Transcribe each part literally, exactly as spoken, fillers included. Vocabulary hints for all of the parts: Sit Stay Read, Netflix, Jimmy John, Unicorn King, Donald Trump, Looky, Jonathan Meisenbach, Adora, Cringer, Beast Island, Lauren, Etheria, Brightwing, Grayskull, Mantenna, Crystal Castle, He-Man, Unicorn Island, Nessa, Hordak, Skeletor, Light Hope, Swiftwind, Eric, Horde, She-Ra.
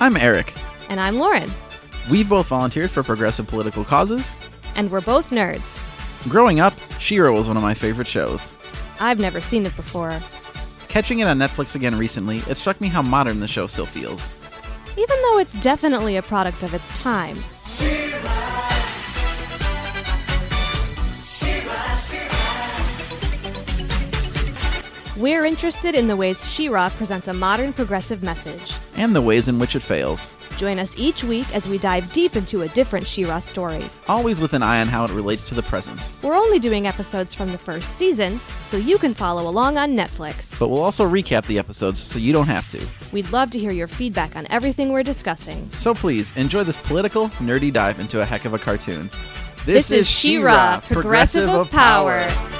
I'm Eric. And I'm Lauren. We've both volunteered for progressive political causes. And we're both nerds. Growing up, She-Ra was one of my favorite shows. I've never seen it before. Catching it on Netflix again recently, it struck me how modern the show still feels. Even though it's definitely a product of its time. She-Ra. We're interested in the ways She-Ra presents a modern progressive message. And the ways in which it fails. Join us each week as we dive deep into a different She-Ra story. Always with an eye on how it relates to the present. We're only doing episodes from the first season, so you can follow along on Netflix. But we'll also recap the episodes so you don't have to. We'd love to hear your feedback on everything we're discussing. So please, enjoy this political, nerdy dive into a heck of a cartoon. This, this is She-Ra, Progressive, Progressive of Power. Power.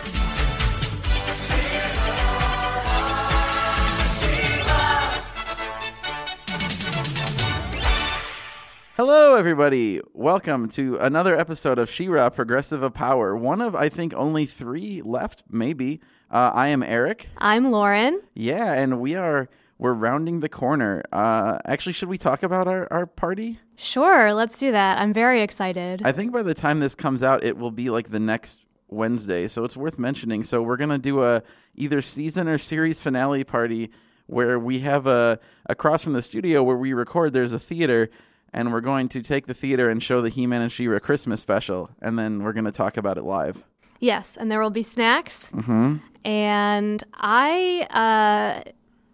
Hello, everybody. Welcome to another episode of She-Ra, Progressive of Power. One of, I think, only three left, maybe. Uh, I am Eric. I'm Lauren. Yeah, and we are, we're rounding the corner. Uh, actually, should we talk about our, our party? Sure, let's do that. I'm very excited. I think by the time this comes out, it will be like the next Wednesday, so it's worth mentioning. So we're going to do a either season or series finale party where we have a, across from the studio where we record, there's a theater. And we're going to take the theater and show the He-Man and She-Ra Christmas special. And then we're going to talk about it live. Yes. And there will be snacks. Mm-hmm. And I, uh,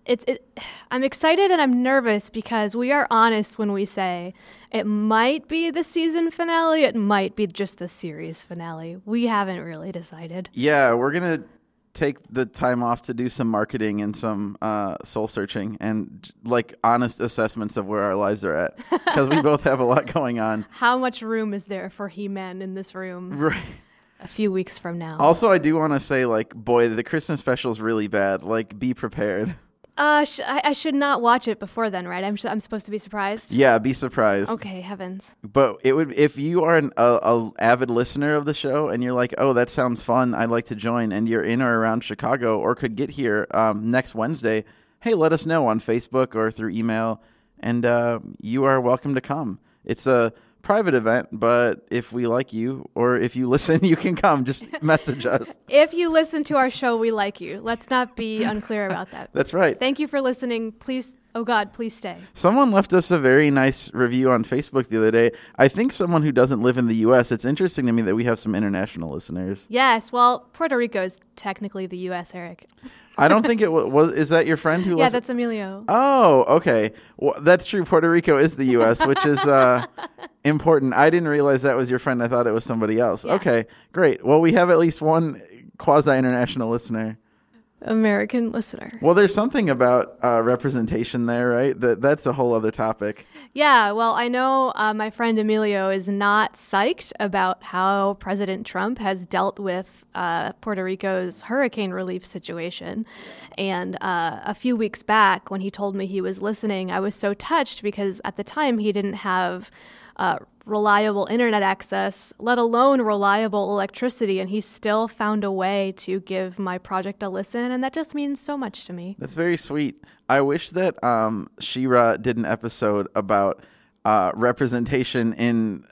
it's, it, I'm excited and I'm nervous because we are honest when we say it might be the season finale. It might be just the series finale. We haven't really decided. Yeah. We're going to take the time off to do some marketing and some uh, soul searching and like honest assessments of where our lives are at because we both have a lot going on. How much room is there for He-Man in this room? Right. A few weeks from now. Also, I do want to say, like, boy, the Christmas special is really bad. Like, be prepared. Uh, sh- I-, I should not watch it before then, right? I'm sh- I'm supposed to be surprised. Yeah, be surprised. Okay, heavens. But it would if you are an a, a avid listener of the show and you're like, oh, that sounds fun, I'd like to join, and you're in or around Chicago or could get here um, next Wednesday. Hey, let us know on Facebook or through email, and uh, you are welcome to come. It's a private event, but if we like you or if you listen, you can come. Just message us. If you listen to our show, we like you. Let's not be unclear about that. That's right. Thank you for listening. Please, oh God, please stay. Someone left us a very nice review on Facebook the other day. I think someone who doesn't live in the U S It's interesting to me that we have some international listeners. Yes. Well, Puerto Rico is technically the U S, Eric. I don't think it w- was. Is that your friend who yeah, left? Yeah, that's Emilio. Oh, okay. Well, that's true. Puerto Rico is the U S, which is uh, important. I didn't realize that was your friend. I thought it was somebody else. Yeah. Okay, great. Well, we have at least one quasi-international listener. American listener. Well, there's something about uh, representation there, right? That That's a whole other topic. Yeah, well, I know uh, my friend Emilio is not psyched about how President Trump has dealt with uh, Puerto Rico's hurricane relief situation. And uh, a few weeks back when he told me he was listening, I was so touched because at the time he didn't have Uh, reliable internet access, let alone reliable electricity, and he still found a way to give my project a listen, and that just means so much to me. That's very sweet. I wish that um, She-Ra did an episode about uh, representation in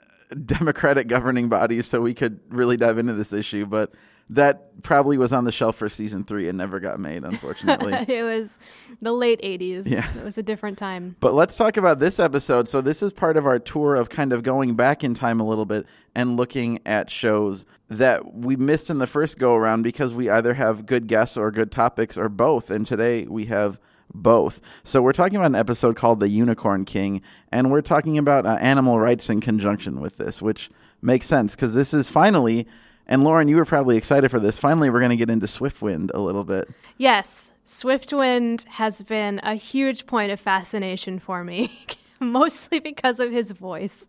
democratic governing bodies so we could really dive into this issue, but that probably was on the shelf for season three and never got made, unfortunately. It was the late eighties. Yeah. It was a different time. But let's talk about this episode. So this is part of our tour of kind of going back in time a little bit and looking at shows that we missed in the first go-around because we either have good guests or good topics or both. And today we have both. So we're talking about an episode called The Unicorn King, and we're talking about uh, animal rights in conjunction with this, which makes sense because this is finally... And Lauren, you were probably excited for this. Finally, we're going to get into Swiftwind a little bit. Yes. Swiftwind has been a huge point of fascination for me, mostly because of his voice.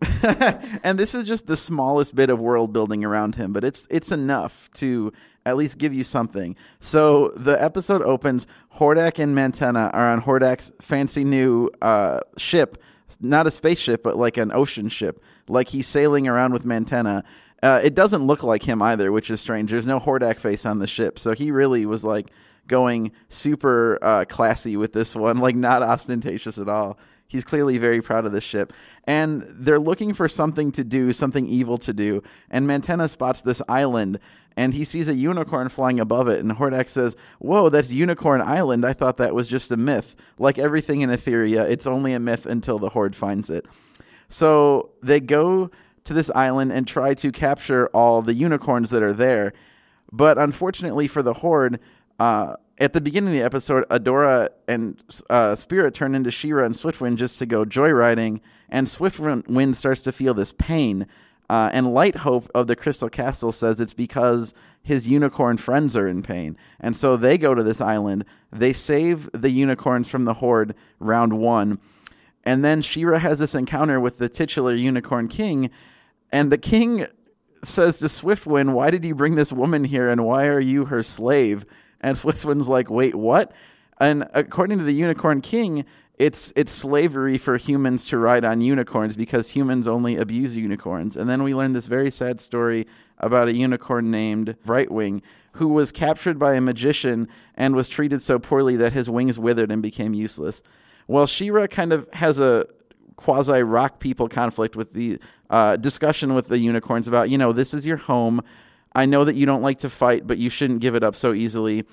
And this is just the smallest bit of world building around him, but it's it's enough to at least give you something. So the episode opens. Hordak and Mantenna are on Hordak's fancy new uh, ship. Not a spaceship, but like an ocean ship. Like he's sailing around with Mantenna. Uh, it doesn't look like him either, which is strange. There's no Hordak face on the ship. So he really was like going super uh, classy with this one, like not ostentatious at all. He's clearly very proud of this ship. And they're looking for something to do, something evil to do. And Mantenna spots this island, and he sees a unicorn flying above it. And Hordak says, whoa, that's Unicorn Island. I thought that was just a myth. Like everything in Etheria, it's only a myth until the Horde finds it. So they go to this island and try to capture all the unicorns that are there. But unfortunately for the Horde, uh, at the beginning of the episode, Adora and uh, Spirit turn into She-Ra and Swiftwind just to go joyriding, and Swiftwind starts to feel this pain. Uh, and Light Hope of the Crystal Castle says it's because his unicorn friends are in pain. And so they go to this island. They save the unicorns from the Horde round one. And then She-Ra has this encounter with the titular Unicorn King, and the king says to Swiftwind, why did you bring this woman here, and why are you her slave? And Swiftwind's like, wait, what? And according to the Unicorn King, it's it's slavery for humans to ride on unicorns because humans only abuse unicorns. And then we learn this very sad story about a unicorn named Brightwing, who was captured by a magician and was treated so poorly that his wings withered and became useless. Well, She-Ra kind of has a quasi-rock people conflict with the uh, discussion with the unicorns about, you know, this is your home. I know that you don't like to fight, but you shouldn't give it up so easily.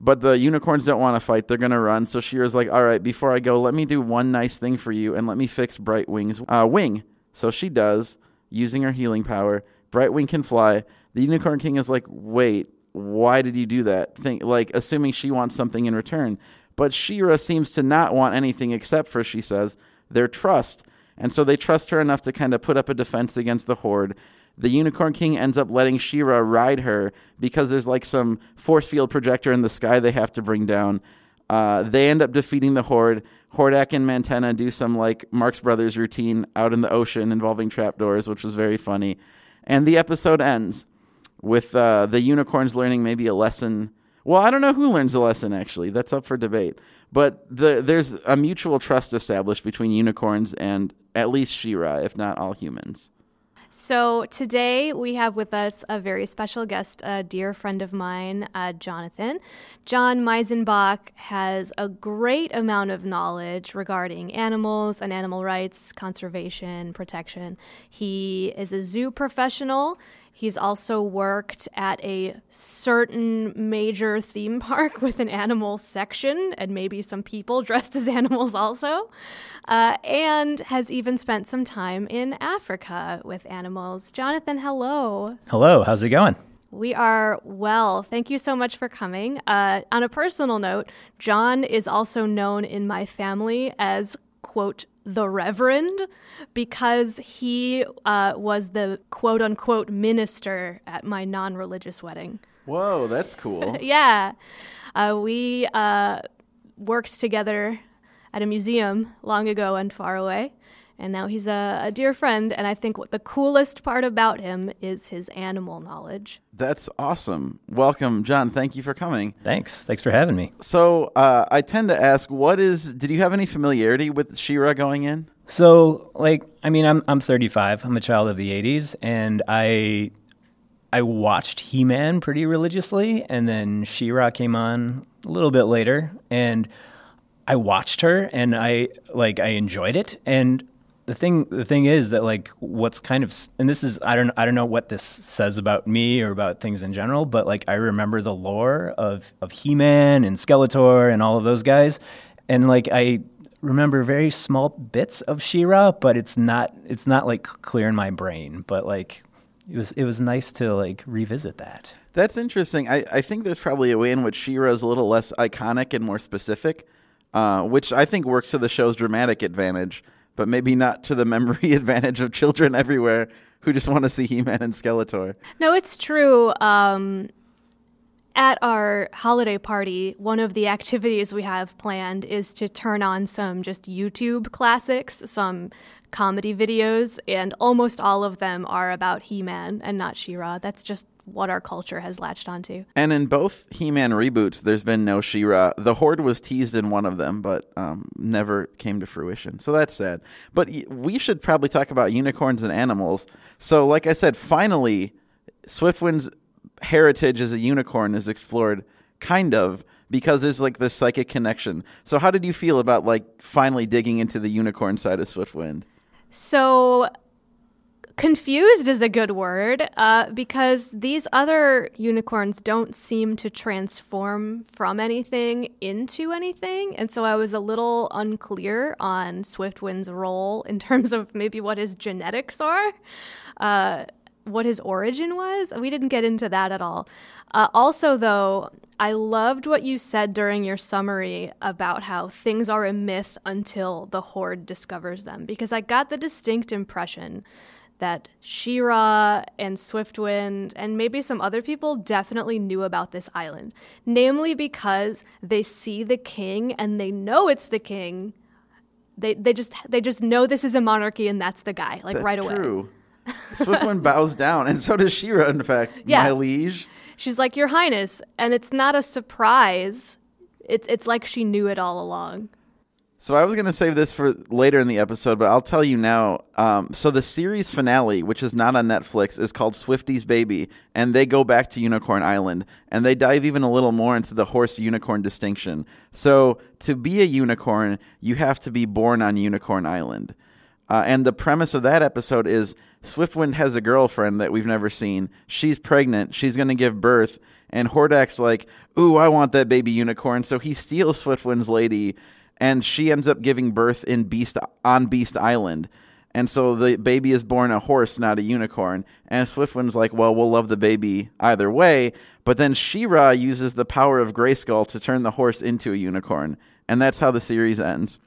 But the unicorns don't want to fight. They're going to run. So She-Ra's like, all right, before I go, let me do one nice thing for you, and let me fix Brightwing's uh, wing. So she does, using her healing power. Brightwing can fly. The Unicorn King is like, wait, why did you do that? Think, like, assuming she wants something in return. But She-Ra seems to not want anything except for, she says, their trust. And so they trust her enough to kind of put up a defense against the Horde. The Unicorn King ends up letting She-Ra ride her because there's like some force field projector in the sky they have to bring down. Uh, they end up defeating the Horde. Hordak and Mantenna do some like Marx Brothers routine out in the ocean involving trapdoors, which was very funny. And the episode ends with uh, the unicorns learning maybe a lesson. Well, I don't know who learns the lesson, actually. That's up for debate. But the, there's a mutual trust established between unicorns and at least She-Ra, if not all humans. So today we have with us a very special guest, a dear friend of mine, uh, Jonathan. John Meisenbach has a great amount of knowledge regarding animals and animal rights, conservation, protection. He is a zoo professional. He's also worked at a certain major theme park with an animal section and maybe some people dressed as animals also, uh, and has even spent some time in Africa with animals. Jonathan, hello. Hello. How's it going? We are well. Thank you so much for coming. Uh, on a personal note, John is also known in my family as, quote, the Reverend, because he uh, was the quote-unquote minister at my non-religious wedding. Whoa, that's cool. Yeah. Uh, we uh, worked together at a museum long ago and far away, and now he's a, a dear friend, and I think what the coolest part about him is his animal knowledge. That's awesome. Welcome, John. Thank you for coming. Thanks. Thanks for having me. So uh, I tend to ask, what is, did you have any familiarity with She-Ra going in? So, like, I mean, I'm I'm thirty-five. I'm a child of the eighties, and I I watched He-Man pretty religiously, and then She-Ra came on a little bit later, and I watched her, and I, like, I enjoyed it, and The thing, the thing is that, like, what's kind of, and this is, I don't, I don't know what this says about me or about things in general, but, like, I remember the lore of, of He-Man and Skeletor and all of those guys, and, like, I remember very small bits of She-Ra, but it's not, it's not like clear in my brain, but, like, it was, it was nice to, like, revisit that. That's interesting. I, I think there's probably a way in which She-Ra is a little less iconic and more specific, uh, which I think works to the show's dramatic advantage, but maybe not to the memory advantage of children everywhere who just want to see He-Man and Skeletor. No, it's true. Um, at our holiday party, one of the activities we have planned is to turn on some just YouTube classics, some comedy videos, and almost all of them are about He-Man and not She-Ra. That's just what our culture has latched onto. And in both He-Man reboots, there's been no She-Ra. The Horde was teased in one of them, but um, never came to fruition. So that's sad. But y- we should probably talk about unicorns and animals. So like I said, finally, Swiftwind's heritage as a unicorn is explored, kind of, because there's like this psychic connection. So how did you feel about like finally digging into the unicorn side of Swiftwind? So confused is a good word, uh, because these other unicorns don't seem to transform from anything into anything. And so I was a little unclear on Swiftwind's role in terms of maybe what his genetics are, uh, what his origin was. We didn't get into that at all. Uh, also, though, I loved what you said during your summary about how things are a myth until the Horde discovers them, because I got the distinct impression that She-Ra and Swiftwind and maybe some other people definitely knew about this island, namely because they see the king and they know it's the king. They they just they just know this is a monarchy and that's the guy, like that's right away. True. Swiftwind bows down, and so does She-Ra, in fact, yeah. My liege. She's like, Your Highness, and it's not a surprise. It's it's like she knew it all along. So I was going to save this for later in the episode, but I'll tell you now. Um, so the series finale, which is not on Netflix, is called Swifty's Baby, and they go back to Unicorn Island, and they dive even a little more into the horse-unicorn distinction. So to be a unicorn, you have to be born on Unicorn Island. Uh, and the premise of that episode is Swiftwind has a girlfriend that we've never seen. She's pregnant. She's going to give birth. And Hordak's like, ooh, I want that baby unicorn. So he steals Swiftwind's lady, and she ends up giving birth in Beast on Beast Island. And so the baby is born a horse, not a unicorn. And Swiftwind's like, well, we'll love the baby either way. But then She-Ra uses the power of Grayskull to turn the horse into a unicorn. And that's how the series ends.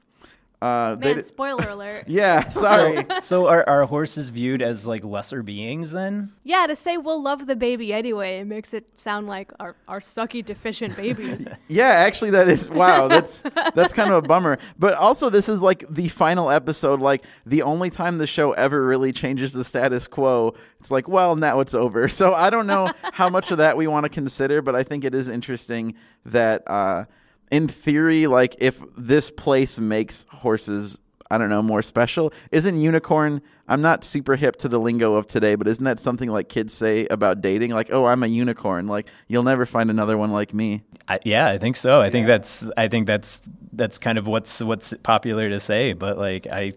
Uh, Man, d- spoiler alert. Yeah, sorry. So, so are, are horses viewed as, like, lesser beings then? Yeah, to say we'll love the baby anyway makes it sound like our, our sucky, deficient baby. Yeah, actually that is, wow, that's that's kind of a bummer. But also this is, like, the final episode, like, the only time the show ever really changes the status quo. It's like, well, now it's over. So I don't know how much of that we want to consider, but I think it is interesting that... Uh, in theory, like, if this place makes horses, I don't know, more special, isn't unicorn, I'm not super hip to the lingo of today, but isn't that something, like, kids say about dating? Like, oh, I'm a unicorn. Like, you'll never find another one like me. I, yeah, I think so. I yeah. think that's, I think that's, that's kind of what's, what's popular to say. But, like, I,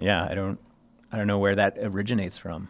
yeah, I don't, I don't know where that originates from.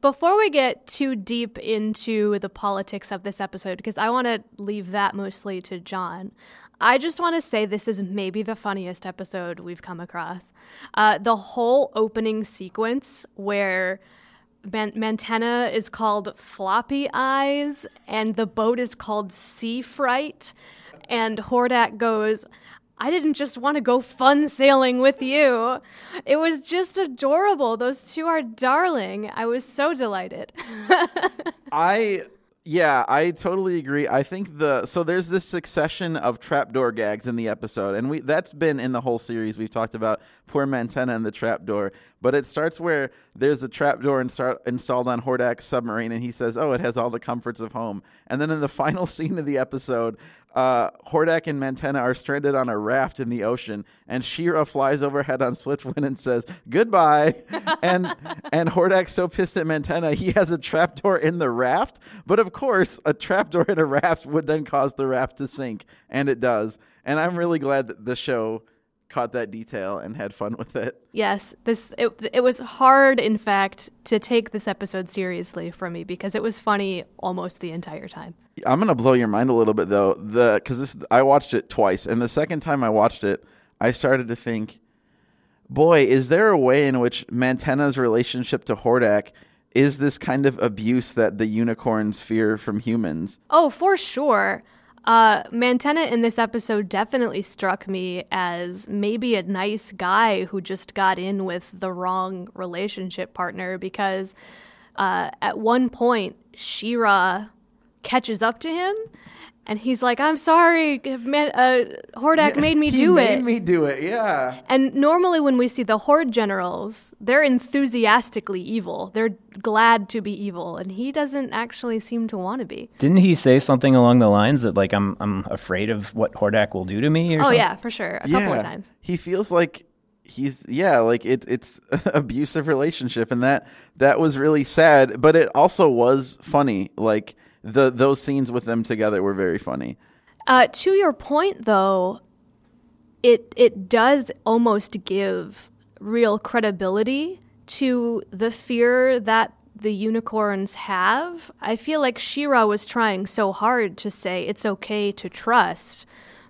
Before we get too deep into the politics of this episode, because I want to leave that mostly to John, I just want to say this is maybe the funniest episode we've come across. Uh, the whole opening sequence where Man- Mantenna is called Floppy Eyes and the boat is called Sea Fright, and Hordak goes... I didn't just want to go fun sailing with you. It was just adorable. Those two are darling. I was so delighted. I, yeah, I totally agree. I think the, so there's this succession of trapdoor gags in the episode. And we that's been in the whole series. We've talked about poor Mantenna and the trapdoor. But it starts where there's a trapdoor insta- installed on Hordak's submarine. And he says, oh, it has all the comforts of home. And then in the final scene of the episode, Uh, Hordak and Mantenna are stranded on a raft in the ocean, and She-Ra flies overhead on Swiftwind and says, goodbye. and and Hordak's so pissed at Mantenna, he has a trapdoor in the raft. But of course, a trapdoor in a raft would then cause the raft to sink, and it does. And I'm really glad that the show caught that detail and had fun with it. Yes, this it, it was hard, in fact, to take this episode seriously for me because it was funny almost the entire time. I'm gonna blow your mind a little bit though, the because this I watched it twice, and the second time I watched it, I started to think, boy, is there a way in which Mantenna's relationship to Hordak is this kind of abuse that the unicorns fear from humans? Oh, for sure. Uh, Mantenna in this episode definitely struck me as maybe a nice guy who just got in with the wrong relationship partner because uh, at one point, She-Ra catches up to him and he's like, I'm sorry, man, uh, Hordak yeah, made me do made it. He made me do it, yeah. And normally when we see the Horde generals, they're enthusiastically evil. They're glad to be evil, and he doesn't actually seem to want to be. Didn't he say something along the lines that, like, I'm I'm afraid of what Hordak will do to me or oh, something? Oh, yeah, for sure. A yeah. couple of times. He feels like he's, yeah, like it, it's an abusive relationship, and that that was really sad, but it also was funny, like, The those scenes with them together were very funny. Uh, to your point, though, it it does almost give real credibility to the fear that the unicorns have. I feel like She-Ra was trying so hard to say it's okay to trust,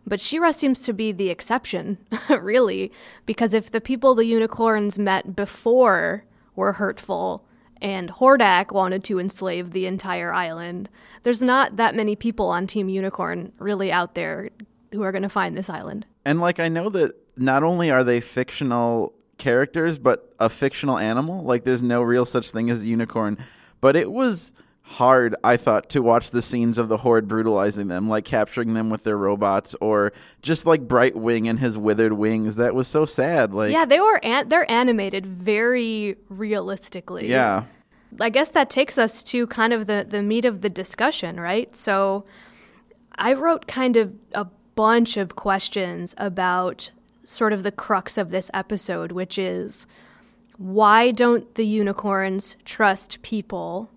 but She-Ra seems to be the exception, really, because if the people the unicorns met before were hurtful, and Hordak wanted to enslave the entire island. There's not that many people on Team Unicorn really out there who are going to find this island. And, like, I know that not only are they fictional characters, but a fictional animal. Like, there's no real such thing as a unicorn. But it was hard, I thought, to watch the scenes of the Horde brutalizing them, like capturing them with their robots, or just like Brightwing and his withered wings. That was so sad. Like, yeah, they were an- they're animated very realistically. Yeah, I guess that takes us to kind of the the meat of the discussion, right? So, I wrote kind of a bunch of questions about sort of the crux of this episode, which is why don't the unicorns trust people?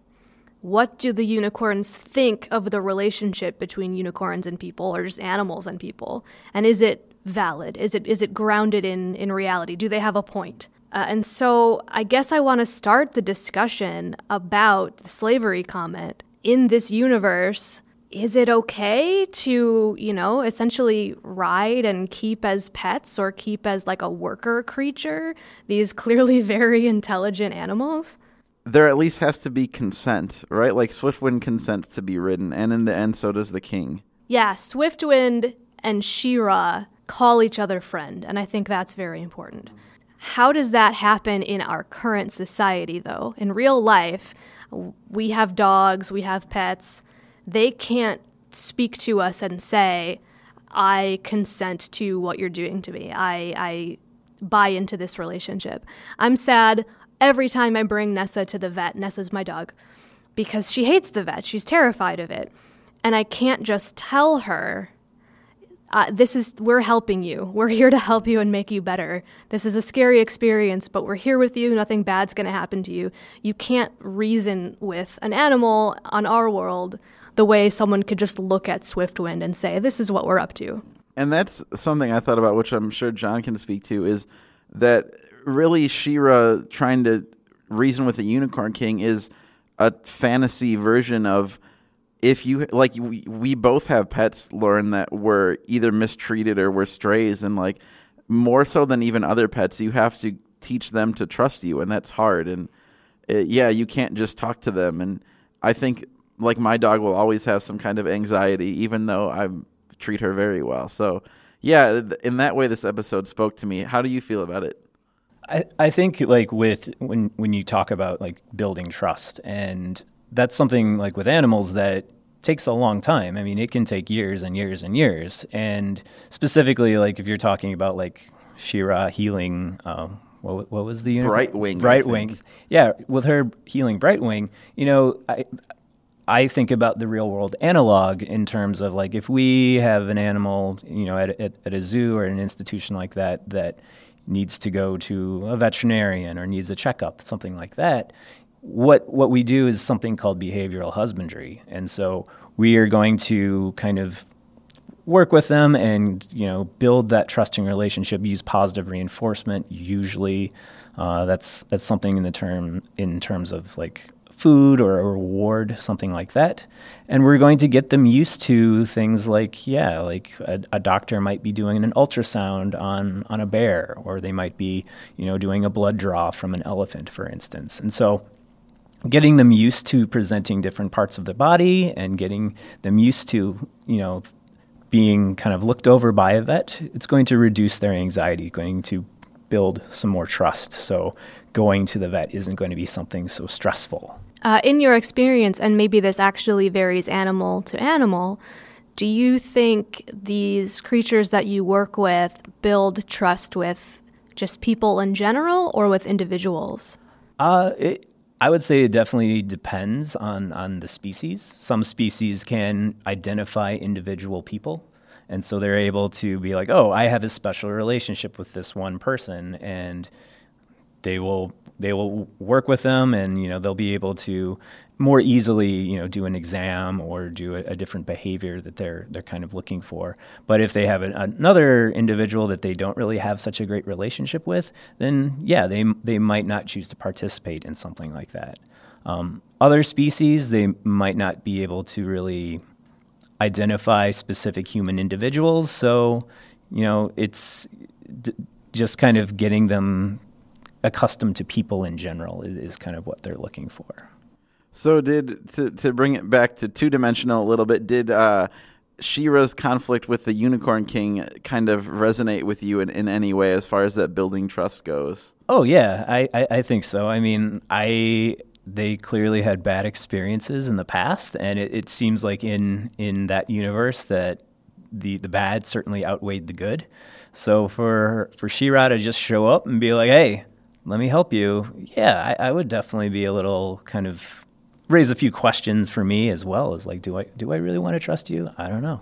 What do the unicorns think of the relationship between unicorns and people, or just animals and people? And is it valid? Is it is it grounded in, in reality? Do they have a point? Uh, and so I guess I want to start the discussion about the slavery comment. In this universe, is it okay to, you know, essentially ride and keep as pets or keep as like a worker creature these clearly very intelligent animals? There at least has to be consent, right? Like, Swiftwind consents to be ridden, and in the end, so does the king. Yeah, Swiftwind and She-Ra call each other friend, and I think that's very important. How does that happen in our current society, though? In real life, we have dogs, we have pets. They can't speak to us and say, I consent to what you're doing to me. I, I buy into this relationship. I'm sad. Every time I bring Nessa to the vet, Nessa's my dog, because she hates the vet. She's terrified of it. And I can't just tell her, uh, this is, we're helping you. We're here to help you and make you better. This is a scary experience, but we're here with you. Nothing bad's going to happen to you. You can't reason with an animal on our world the way someone could just look at Swiftwind and say, this is what we're up to. And that's something I thought about, which I'm sure John can speak to, is that really, She-Ra trying to reason with the Unicorn King is a fantasy version of if you like. We, we both have pets, Lauren, that were either mistreated or were strays, and like more so than even other pets, you have to teach them to trust you, and that's hard. And it, yeah, you can't just talk to them. And I think like my dog will always have some kind of anxiety, even though I treat her very well. So yeah, in that way, this episode spoke to me. How do you feel about it? I, I think like with when when you talk about like building trust, and that's something like with animals that takes a long time. I mean, it can take years and years and years. And specifically, like if you're talking about like She-Ra healing, um, what what was the Brightwing? Brightwing, yeah. With her healing Brightwing, you know, I I think about the real world analog in terms of like if we have an animal, you know, at at, at a zoo or an institution like that that needs to go to a veterinarian or needs a checkup, something like that. What what we do is something called behavioral husbandry. And so we are going to kind of work with them and, you know, build that trusting relationship, use positive reinforcement. Usually uh, that's that's something in the term in terms of like food or a reward, something like that. And we're going to get them used to things like, yeah, like a, a doctor might be doing an ultrasound on, on a bear, or they might be, you know, doing a blood draw from an elephant, for instance. And so getting them used to presenting different parts of the body and getting them used to, you know, being kind of looked over by a vet, it's going to reduce their anxiety, going to build some more trust. So going to the vet isn't going to be something so stressful. Uh, in your experience, and maybe this actually varies animal to animal, do you think these creatures that you work with build trust with just people in general or with individuals? Uh, it, I would say it definitely depends on, on the species. Some species can identify individual people. And so they're able to be like, oh, I have a special relationship with this one person, and they will they will work with them, and you know they'll be able to more easily you know do an exam or do a, a different behavior that they're they're kind of looking for. But if they have an, another individual that they don't really have such a great relationship with, then yeah, they they might not choose to participate in something like that. Um, other species, they might not be able to really identify specific human individuals, so you know it's d- just kind of getting them accustomed to people in general is kind of what they're looking for. So did, to, to bring it back to two-dimensional a little bit, did uh, She-Ra's conflict with the Unicorn King kind of resonate with you in, in any way as far as that building trust goes? Oh, yeah, I, I, I think so. I mean, I they clearly had bad experiences in the past, and it, it seems like in, in that universe that the, the bad certainly outweighed the good. So for, for She-Ra to just show up and be like, hey, let me help you. Yeah, I, I would definitely be a little kind of raise a few questions for me as well as like, do I do I really want to trust you? I don't know.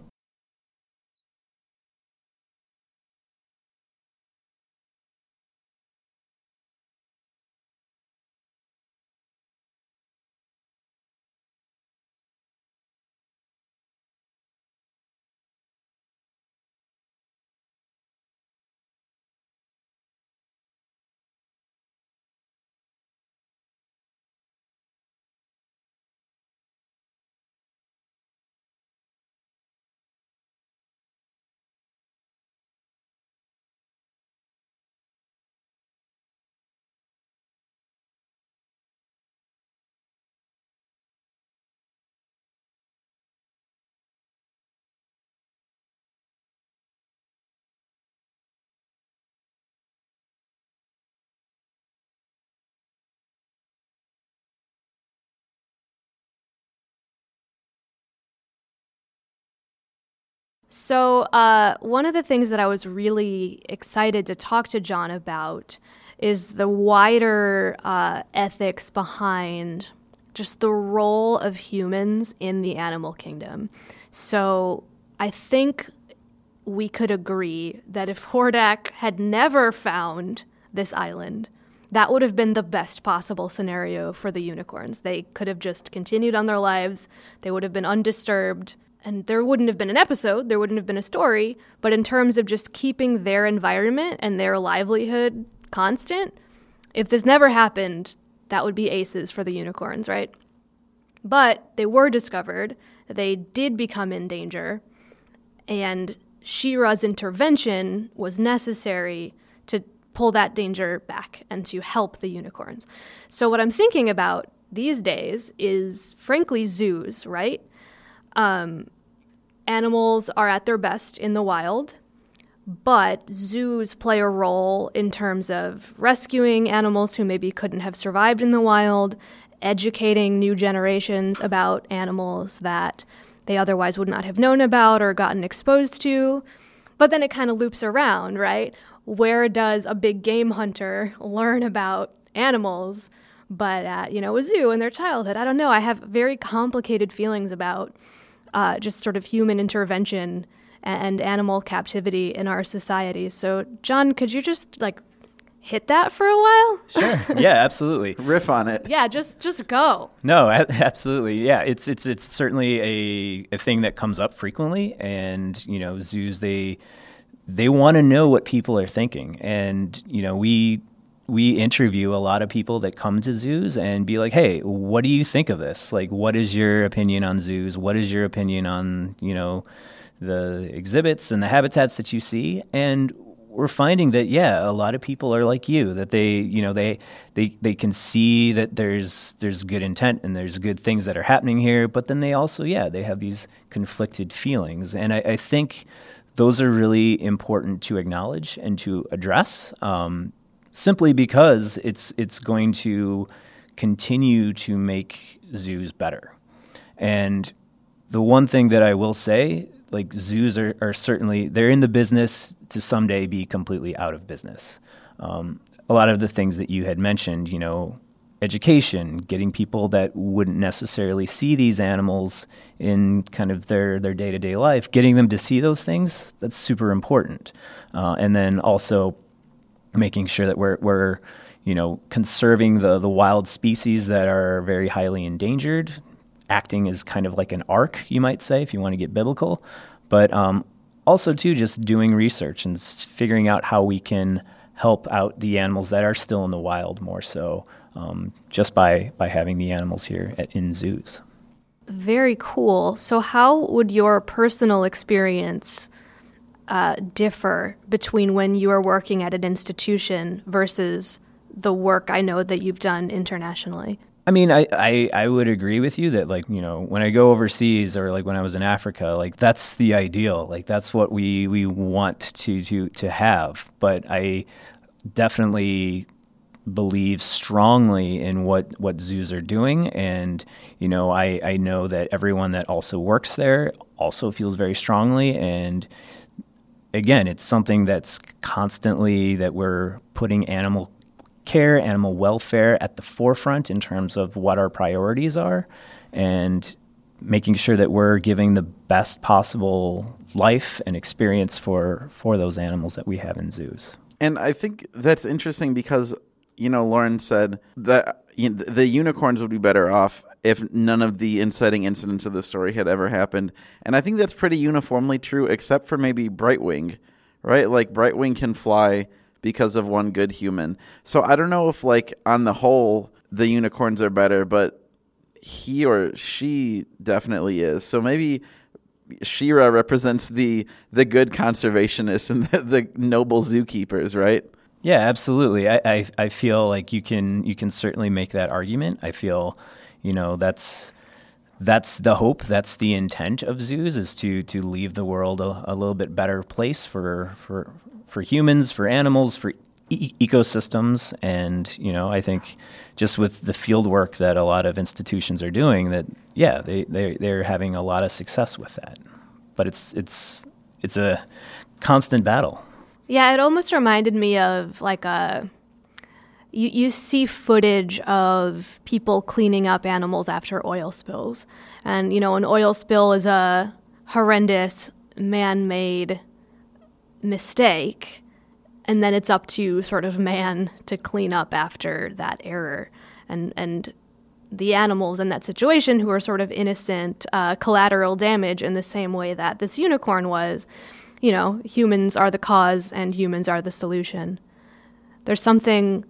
So uh, one of the things that I was really excited to talk to John about is the wider uh, ethics behind just the role of humans in the animal kingdom. So I think we could agree that if Hordak had never found this island, that would have been the best possible scenario for the unicorns. They could have just continued on their lives. They would have been undisturbed. And there wouldn't have been an episode, there wouldn't have been a story, but in terms of just keeping their environment and their livelihood constant, if this never happened, that would be aces for the unicorns, right? But they were discovered, they did become in danger, and She-Ra's intervention was necessary to pull that danger back and to help the unicorns. So what I'm thinking about these days is, frankly, zoos, right? Um, animals are at their best in the wild, but zoos play a role in terms of rescuing animals who maybe couldn't have survived in the wild, educating new generations about animals that they otherwise would not have known about or gotten exposed to. But then it kind of loops around, right? Where does a big game hunter learn about animals but at, you know, a zoo in their childhood? I don't know. I have very complicated feelings about Uh, just sort of human intervention and, and animal captivity in our society. So, John, could you just like hit that for a while? Sure. Yeah, absolutely. Riff on it. Yeah, just just go. No, absolutely. Yeah, it's it's it's certainly a, a thing that comes up frequently, and you know, zoos they they want to know what people are thinking, and you know, we we interview a lot of people that come to zoos and be like, "Hey, what do you think of this? Like, what is your opinion on zoos? What is your opinion on, you know, the exhibits and the habitats that you see?" And we're finding that, yeah, a lot of people are like you, that they, you know, they, they, they can see that there's, there's good intent and there's good things that are happening here, but then they also, yeah, they have these conflicted feelings. And I, I think those are really important to acknowledge and to address, um, simply because it's, it's going to continue to make zoos better. And the one thing that I will say, like, zoos are, are certainly, they're in the business to someday be completely out of business. Um, a lot of the things that you had mentioned, you know, education, getting people that wouldn't necessarily see these animals in kind of their, their day-to-day life, getting them to see those things, that's super important. Uh, and then also making sure that we're, we're, you know, conserving the, the wild species that are very highly endangered, acting as kind of like an ark, you might say, if you want to get biblical. But um, also, too, just doing research and figuring out how we can help out the animals that are still in the wild more so, um, just by, by having the animals here at, in zoos. Very cool. So how would your personal experience uh, differ between when you are working at an institution versus the work I know that you've done internationally? I mean, I, I, I would agree with you that, like, you know, when I go overseas or like when I was in Africa, like that's the ideal. Like that's what we, we want to, to, to have. But I definitely believe strongly in what, what zoos are doing. And, you know, I, I know that everyone that also works there also feels very strongly. And again, it's something that's constantly that we're putting animal care, animal welfare at the forefront in terms of what our priorities are, and making sure that we're giving the best possible life and experience for, for those animals that we have in zoos. And I think that's interesting because, you know, Lauren said that, you know, the unicorns would be better off if none of the inciting incidents of the story had ever happened. And I think that's pretty uniformly true, except for maybe Brightwing, right? Like Brightwing can fly because of one good human. So I don't know if, like, on the whole, the unicorns are better, but he or she definitely is. So maybe She-Ra represents the the good conservationists and the, the noble zookeepers, right? Yeah, absolutely. I, I I feel like you can you can certainly make that argument. I feel, you know, that's that's the hope. That's the intent of zoos, is to to leave the world a, a little bit better place for for. for humans, for animals, for e- ecosystems. And, you know, I think just with the field work that a lot of institutions are doing that, yeah, they, they, they're having a lot of success with that. But it's, it's, it's a constant battle. Yeah, it almost reminded me of like a, you, you see footage of people cleaning up animals after oil spills. And, you know, an oil spill is a horrendous man-made mistake, and then it's up to sort of man to clean up after that error, and and the animals in that situation, who are sort of innocent uh, collateral damage, in the same way that this unicorn was. You know, humans are the cause and humans are the solution. There's something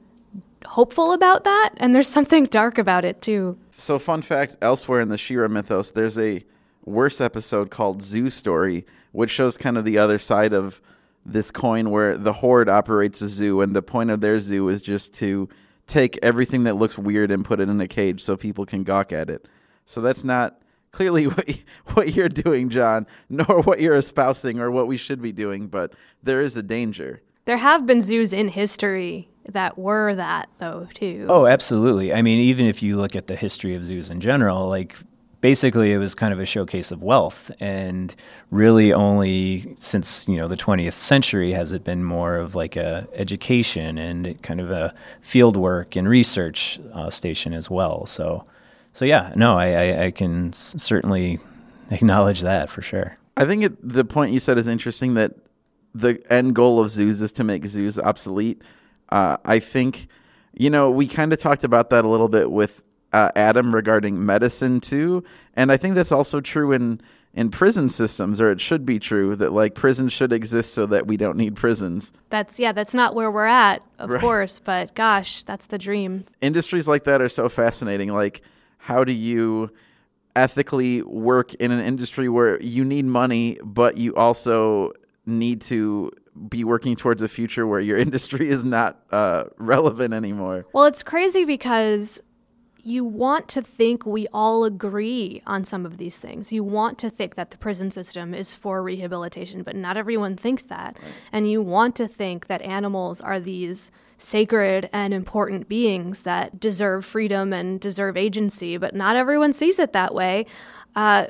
hopeful about that, and there's something dark about it too. So, fun fact, elsewhere in the She-Ra mythos, there's a worse episode called Zoo Story, which shows kind of the other side of this coin, where the horde operates a zoo, and the point of their zoo is just to take everything that looks weird and put it in a cage so people can gawk at it. So that's not clearly what, what you're doing, John, nor what you're espousing or what we should be doing, but there is a danger. There have been zoos in history that were that, though, too. Oh, absolutely. I mean, even if you look at the history of zoos in general, like, basically, it was kind of a showcase of wealth, and really only since, you know, the twentieth century has it been more of like a education and kind of a field work and research uh, station as well. So, so yeah, no, I, I, I can s- certainly acknowledge that for sure. I think it, the point you said is interesting, that the end goal of zoos is to make zoos obsolete. Uh, I think, you know, we kind of talked about that a little bit with uh, Adam regarding medicine too. And I think that's also true in, in prison systems, or it should be true that like prisons should exist so that we don't need prisons. That's yeah, that's not where we're at, of right. course, but gosh, that's the dream. Industries like that are so fascinating. Like, how do you ethically work in an industry where you need money, but you also need to be working towards a future where your industry is not uh, relevant anymore? Well, it's crazy because you want to think we all agree on some of these things. You want to think that the prison system is for rehabilitation, but not everyone thinks that. Right. And you want to think that animals are these sacred and important beings that deserve freedom and deserve agency, but not everyone sees it that way. Uh,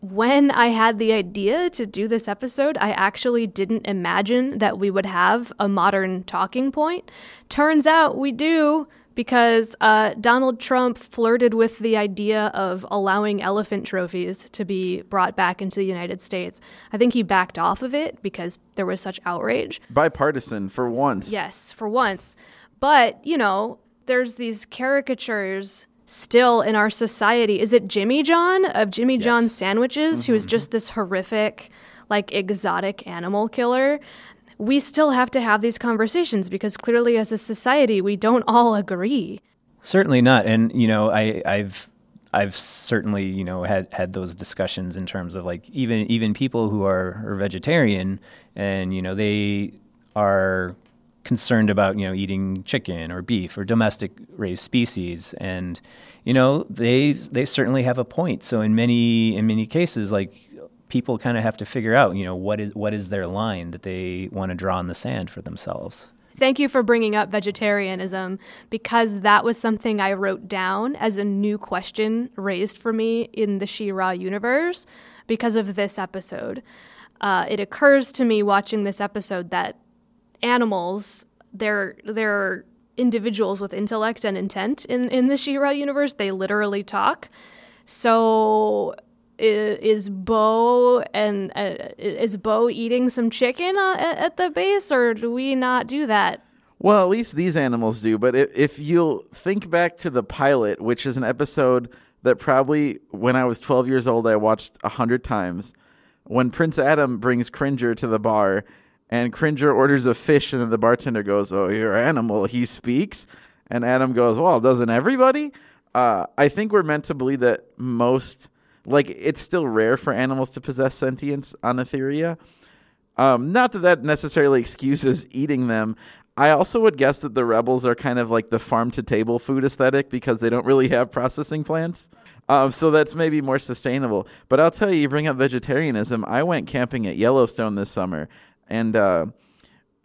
When I had the idea to do this episode, I actually didn't imagine that we would have a modern talking point. Turns out we do, because uh, Donald Trump flirted with the idea of allowing elephant trophies to be brought back into the United States. I think he backed off of it because there was such outrage. Bipartisan, for once. Yes, for once. But, you know, there's these caricatures still in our society. Is it Jimmy John of Jimmy yes. John Sandwiches, mm-hmm. who is just this horrific, like, exotic animal killer? We still have to have these conversations because clearly as a society, we don't all agree. Certainly not. And, you know, I, I've I've certainly, you know, had, had those discussions in terms of, like, even, even people who are, are vegetarian and, you know, they are concerned about, you know, eating chicken or beef or domestic raised species. And, you know, they they certainly have a point. So in many in many cases, like, people kind of have to figure out, you know, what is what is their line that they want to draw in the sand for themselves. Thank you for bringing up vegetarianism, because that was something I wrote down as a new question raised for me in the She-Ra universe because of this episode. Uh, it occurs to me watching this episode that animals, they're they're individuals with intellect and intent in, in the She-Ra universe. They literally talk. So is Bo and uh, is Bo eating some chicken uh, at the base, or do we not do that? Well, at least these animals do. But if, if you'll think back to the pilot, which is an episode that probably when I was twelve years old I watched a hundred times, when Prince Adam brings Cringer to the bar. And Cringer orders a fish, and then the bartender goes, "Oh, you're an animal. He speaks." And Adam goes, "Well, doesn't everybody?" Uh, I think we're meant to believe that most, like, it's still rare for animals to possess sentience on Etheria. Um, not that that necessarily excuses eating them. I also would guess that the rebels are kind of like the farm-to-table food aesthetic because they don't really have processing plants. Um, so that's maybe more sustainable. But I'll tell you, you bring up vegetarianism. I went camping at Yellowstone this summer. And uh,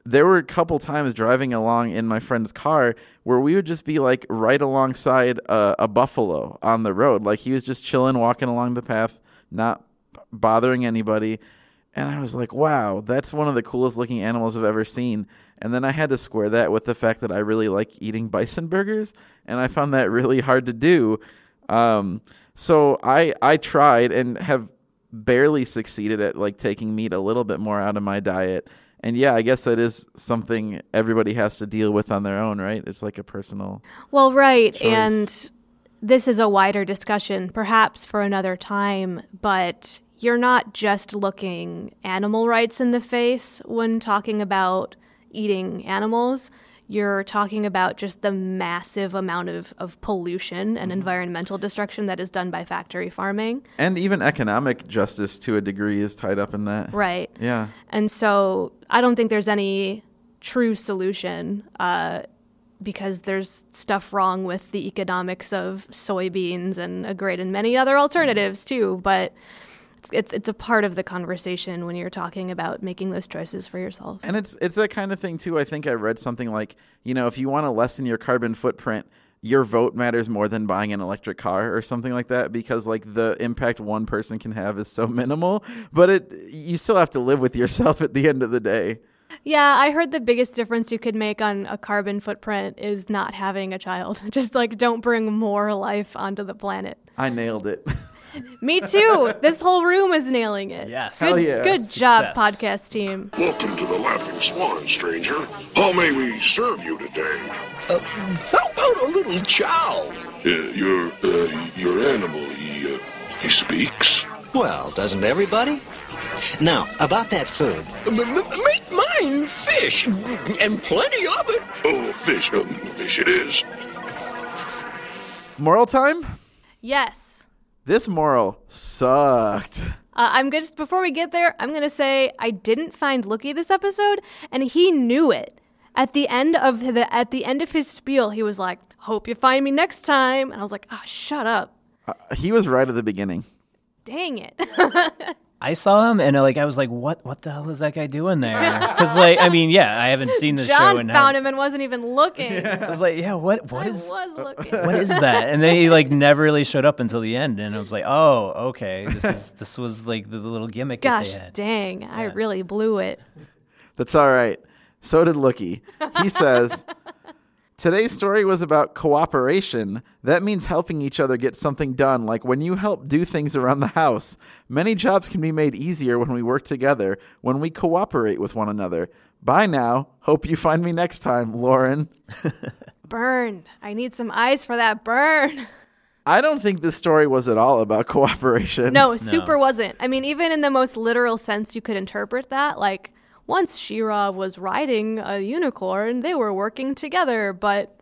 there were a couple times driving along in my friend's car where we would just be like right alongside a, a buffalo on the road. Like, he was just chilling, walking along the path, not bothering anybody. And I was like, wow, that's one of the coolest looking animals I've ever seen. And then I had to square that with the fact that I really like eating bison burgers. And I found that really hard to do. Um, so I I tried and have barely succeeded at like taking meat a little bit more out of my diet. And yeah, I guess that is something everybody has to deal with on their own, right? It's like a personal well, right. choice. And this is a wider discussion, perhaps for another time, but you're not just looking animal rights in the face when talking about eating animals. You're talking about just the massive amount of, of pollution and mm-hmm. environmental destruction that is done by factory farming. And even economic justice to a degree is tied up in that. Right. Yeah. And so I don't think there's any true solution uh, because there's stuff wrong with the economics of soybeans and a great and many other alternatives too. But It's, it's it's a part of the conversation when you're talking about making those choices for yourself. And it's it's that kind of thing, too. I think I read something like, you know, if you want to lessen your carbon footprint, your vote matters more than buying an electric car or something like that, because, like, the impact one person can have is so minimal. But it you still have to live with yourself at the end of the day. Yeah, I heard the biggest difference you could make on a carbon footprint is not having a child. Just, like, don't bring more life onto the planet. I nailed it. Me too. This whole room is nailing it. Yes. Good, Hell yeah. Good job, podcast team. Welcome to the Laughing Swan, stranger. How may we serve you today? Uh, how about a little child? Uh, your, uh, your animal, he, uh, he speaks? Well, doesn't everybody? Now, about that food. M- m- make mine fish, and plenty of it. Oh, fish. Um, fish it is. Moral time? Yes. This moral sucked. Uh, I'm good. Just before we get there, I'm going to say I didn't find Looky this episode, and he knew it. At the end of the at the end of his spiel, he was like, "Hope you find me next time," and I was like, "Ah, oh, shut up." Uh, he was right at the beginning. Dang it. I saw him and like I was like, what What the hell is that guy doing there? Because like I mean, yeah, I haven't seen this John show in John found how... him and wasn't even looking. Yeah. I was like, yeah, what what I is was looking. What is that? And then he like never really showed up until the end, and I was like, oh, okay, this is this was like the little gimmick. Gosh, that they had. Dang, yeah. I really blew it. That's all right. So did Looky. He says, today's story was about cooperation. That means helping each other get something done, like when you help do things around the house. Many jobs can be made easier when we work together, when we cooperate with one another. Bye now. Hope you find me next time, Lauren. Burn. I need some ice for that burn. I don't think this story was at all about cooperation. No, super no. wasn't. I mean, even in the most literal sense you could interpret that, like, once She-Ra was riding a unicorn, they were working together, but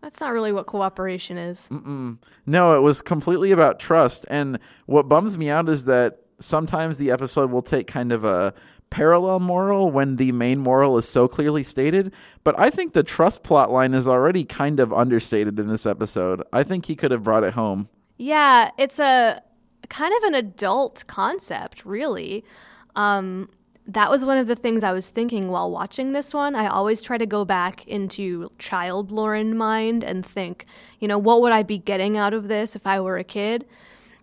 that's not really what cooperation is. Mm-mm. No, it was completely about trust. And what bums me out is that sometimes the episode will take kind of a parallel moral when the main moral is so clearly stated. But I think the trust plot line is already kind of understated in this episode. I think he could have brought it home. Yeah, it's a kind of an adult concept, really. Um... That was one of the things I was thinking while watching this one. I always try to go back into child Lauren mind and think, you know, what would I be getting out of this if I were a kid?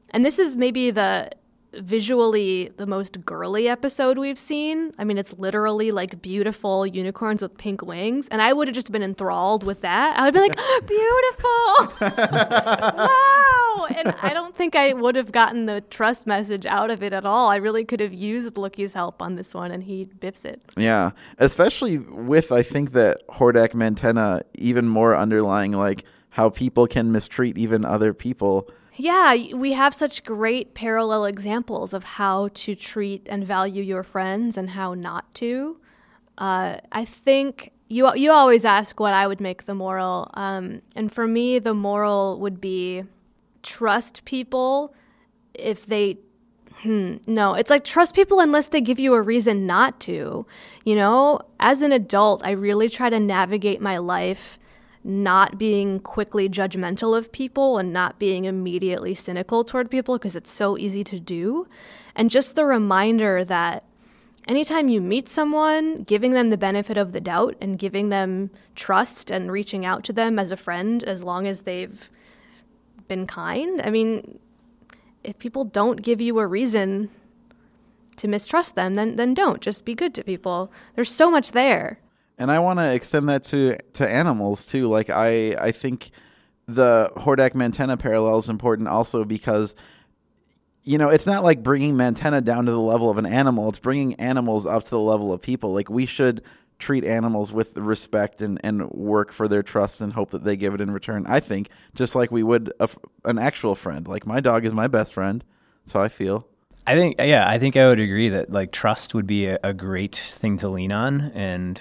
And this is maybe the visually the most girly episode we've seen. I mean, it's literally like beautiful unicorns with pink wings. And I would have just been enthralled with that. I would be like, beautiful. Wow. And I don't think I would have gotten the trust message out of it at all. I really could have used Looky's help on this one, and he biffs it. Yeah. Especially with, I think that Hordak Mantenna even more underlying like how people can mistreat even other people. Yeah, we have such great parallel examples of how to treat and value your friends and how not to. Uh, I think you you always ask what I would make the moral. Um, and for me, the moral would be trust people if they... Hmm, no, it's like trust people unless they give you a reason not to. You know, as an adult, I really try to navigate my life not being quickly judgmental of people and not being immediately cynical toward people because it's so easy to do. And just the reminder that anytime you meet someone, giving them the benefit of the doubt and giving them trust and reaching out to them as a friend as long as they've been kind. I mean, if people don't give you a reason to mistrust them, then then don't. Just be good to people. There's so much there. And I want to extend that to, to animals, too. Like, I, I think the Hordak Mantenna parallel is important also because, you know, it's not like bringing Mantenna down to the level of an animal. It's bringing animals up to the level of people. Like, we should treat animals with respect and, and work for their trust and hope that they give it in return, I think, just like we would a, an actual friend. Like, my dog is my best friend. That's how I feel. I think, yeah, I think I would agree that, like, trust would be a, a great thing to lean on and...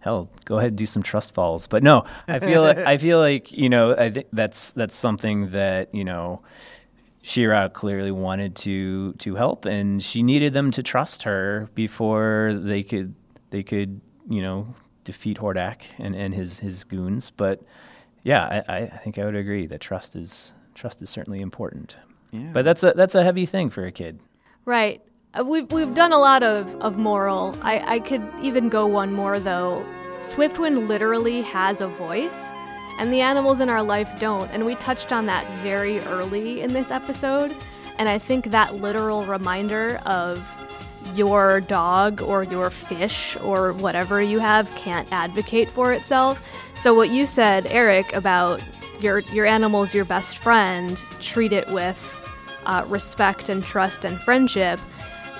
Hell, go ahead and do some trust falls. But no, I feel like, I feel like, you know, I think that's that's something that, you know, She-Ra clearly wanted to to help, and she needed them to trust her before they could they could, you know, defeat Hordak and, and his, his goons. But yeah, I, I think I would agree that trust is trust is certainly important. Yeah. But that's a that's a heavy thing for a kid. Right. We've we've done a lot of, of moral. I, I could even go one more, though. Swiftwind literally has a voice, and the animals in our life don't. And we touched on that very early in this episode. And I think that literal reminder of your dog or your fish or whatever you have can't advocate for itself. So what you said, Eric, about your your animal's your best friend, treat it with uh, respect and trust and friendship,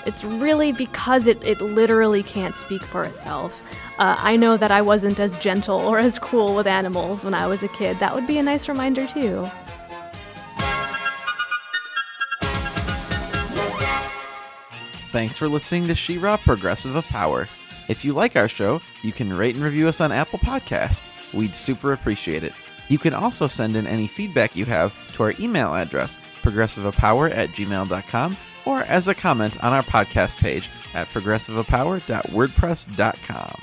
it's really because it, it literally can't speak for itself. Uh, I know that I wasn't as gentle or as cool with animals when I was a kid. That would be a nice reminder too. Thanks for listening to She-Ra Progressive of Power. If you like our show, you can rate and review us on Apple Podcasts. We'd super appreciate it. You can also send in any feedback you have to our email address, progressiveofpower at gmail dot com, or as a comment on our podcast page at progressiveofpower dot wordpress dot com.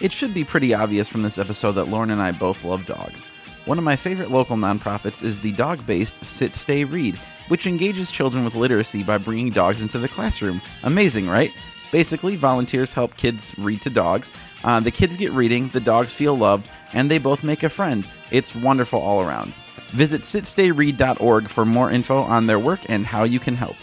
It should be pretty obvious from this episode that Lauren and I both love dogs. One of my favorite local nonprofits is the dog-based Sit Stay Read, which engages children with literacy by bringing dogs into the classroom. Amazing, right? Basically, volunteers help kids read to dogs. Uh, the kids get reading, the dogs feel loved, and they both make a friend. It's wonderful all around. Visit sit stay read dot org for more info on their work and how you can help.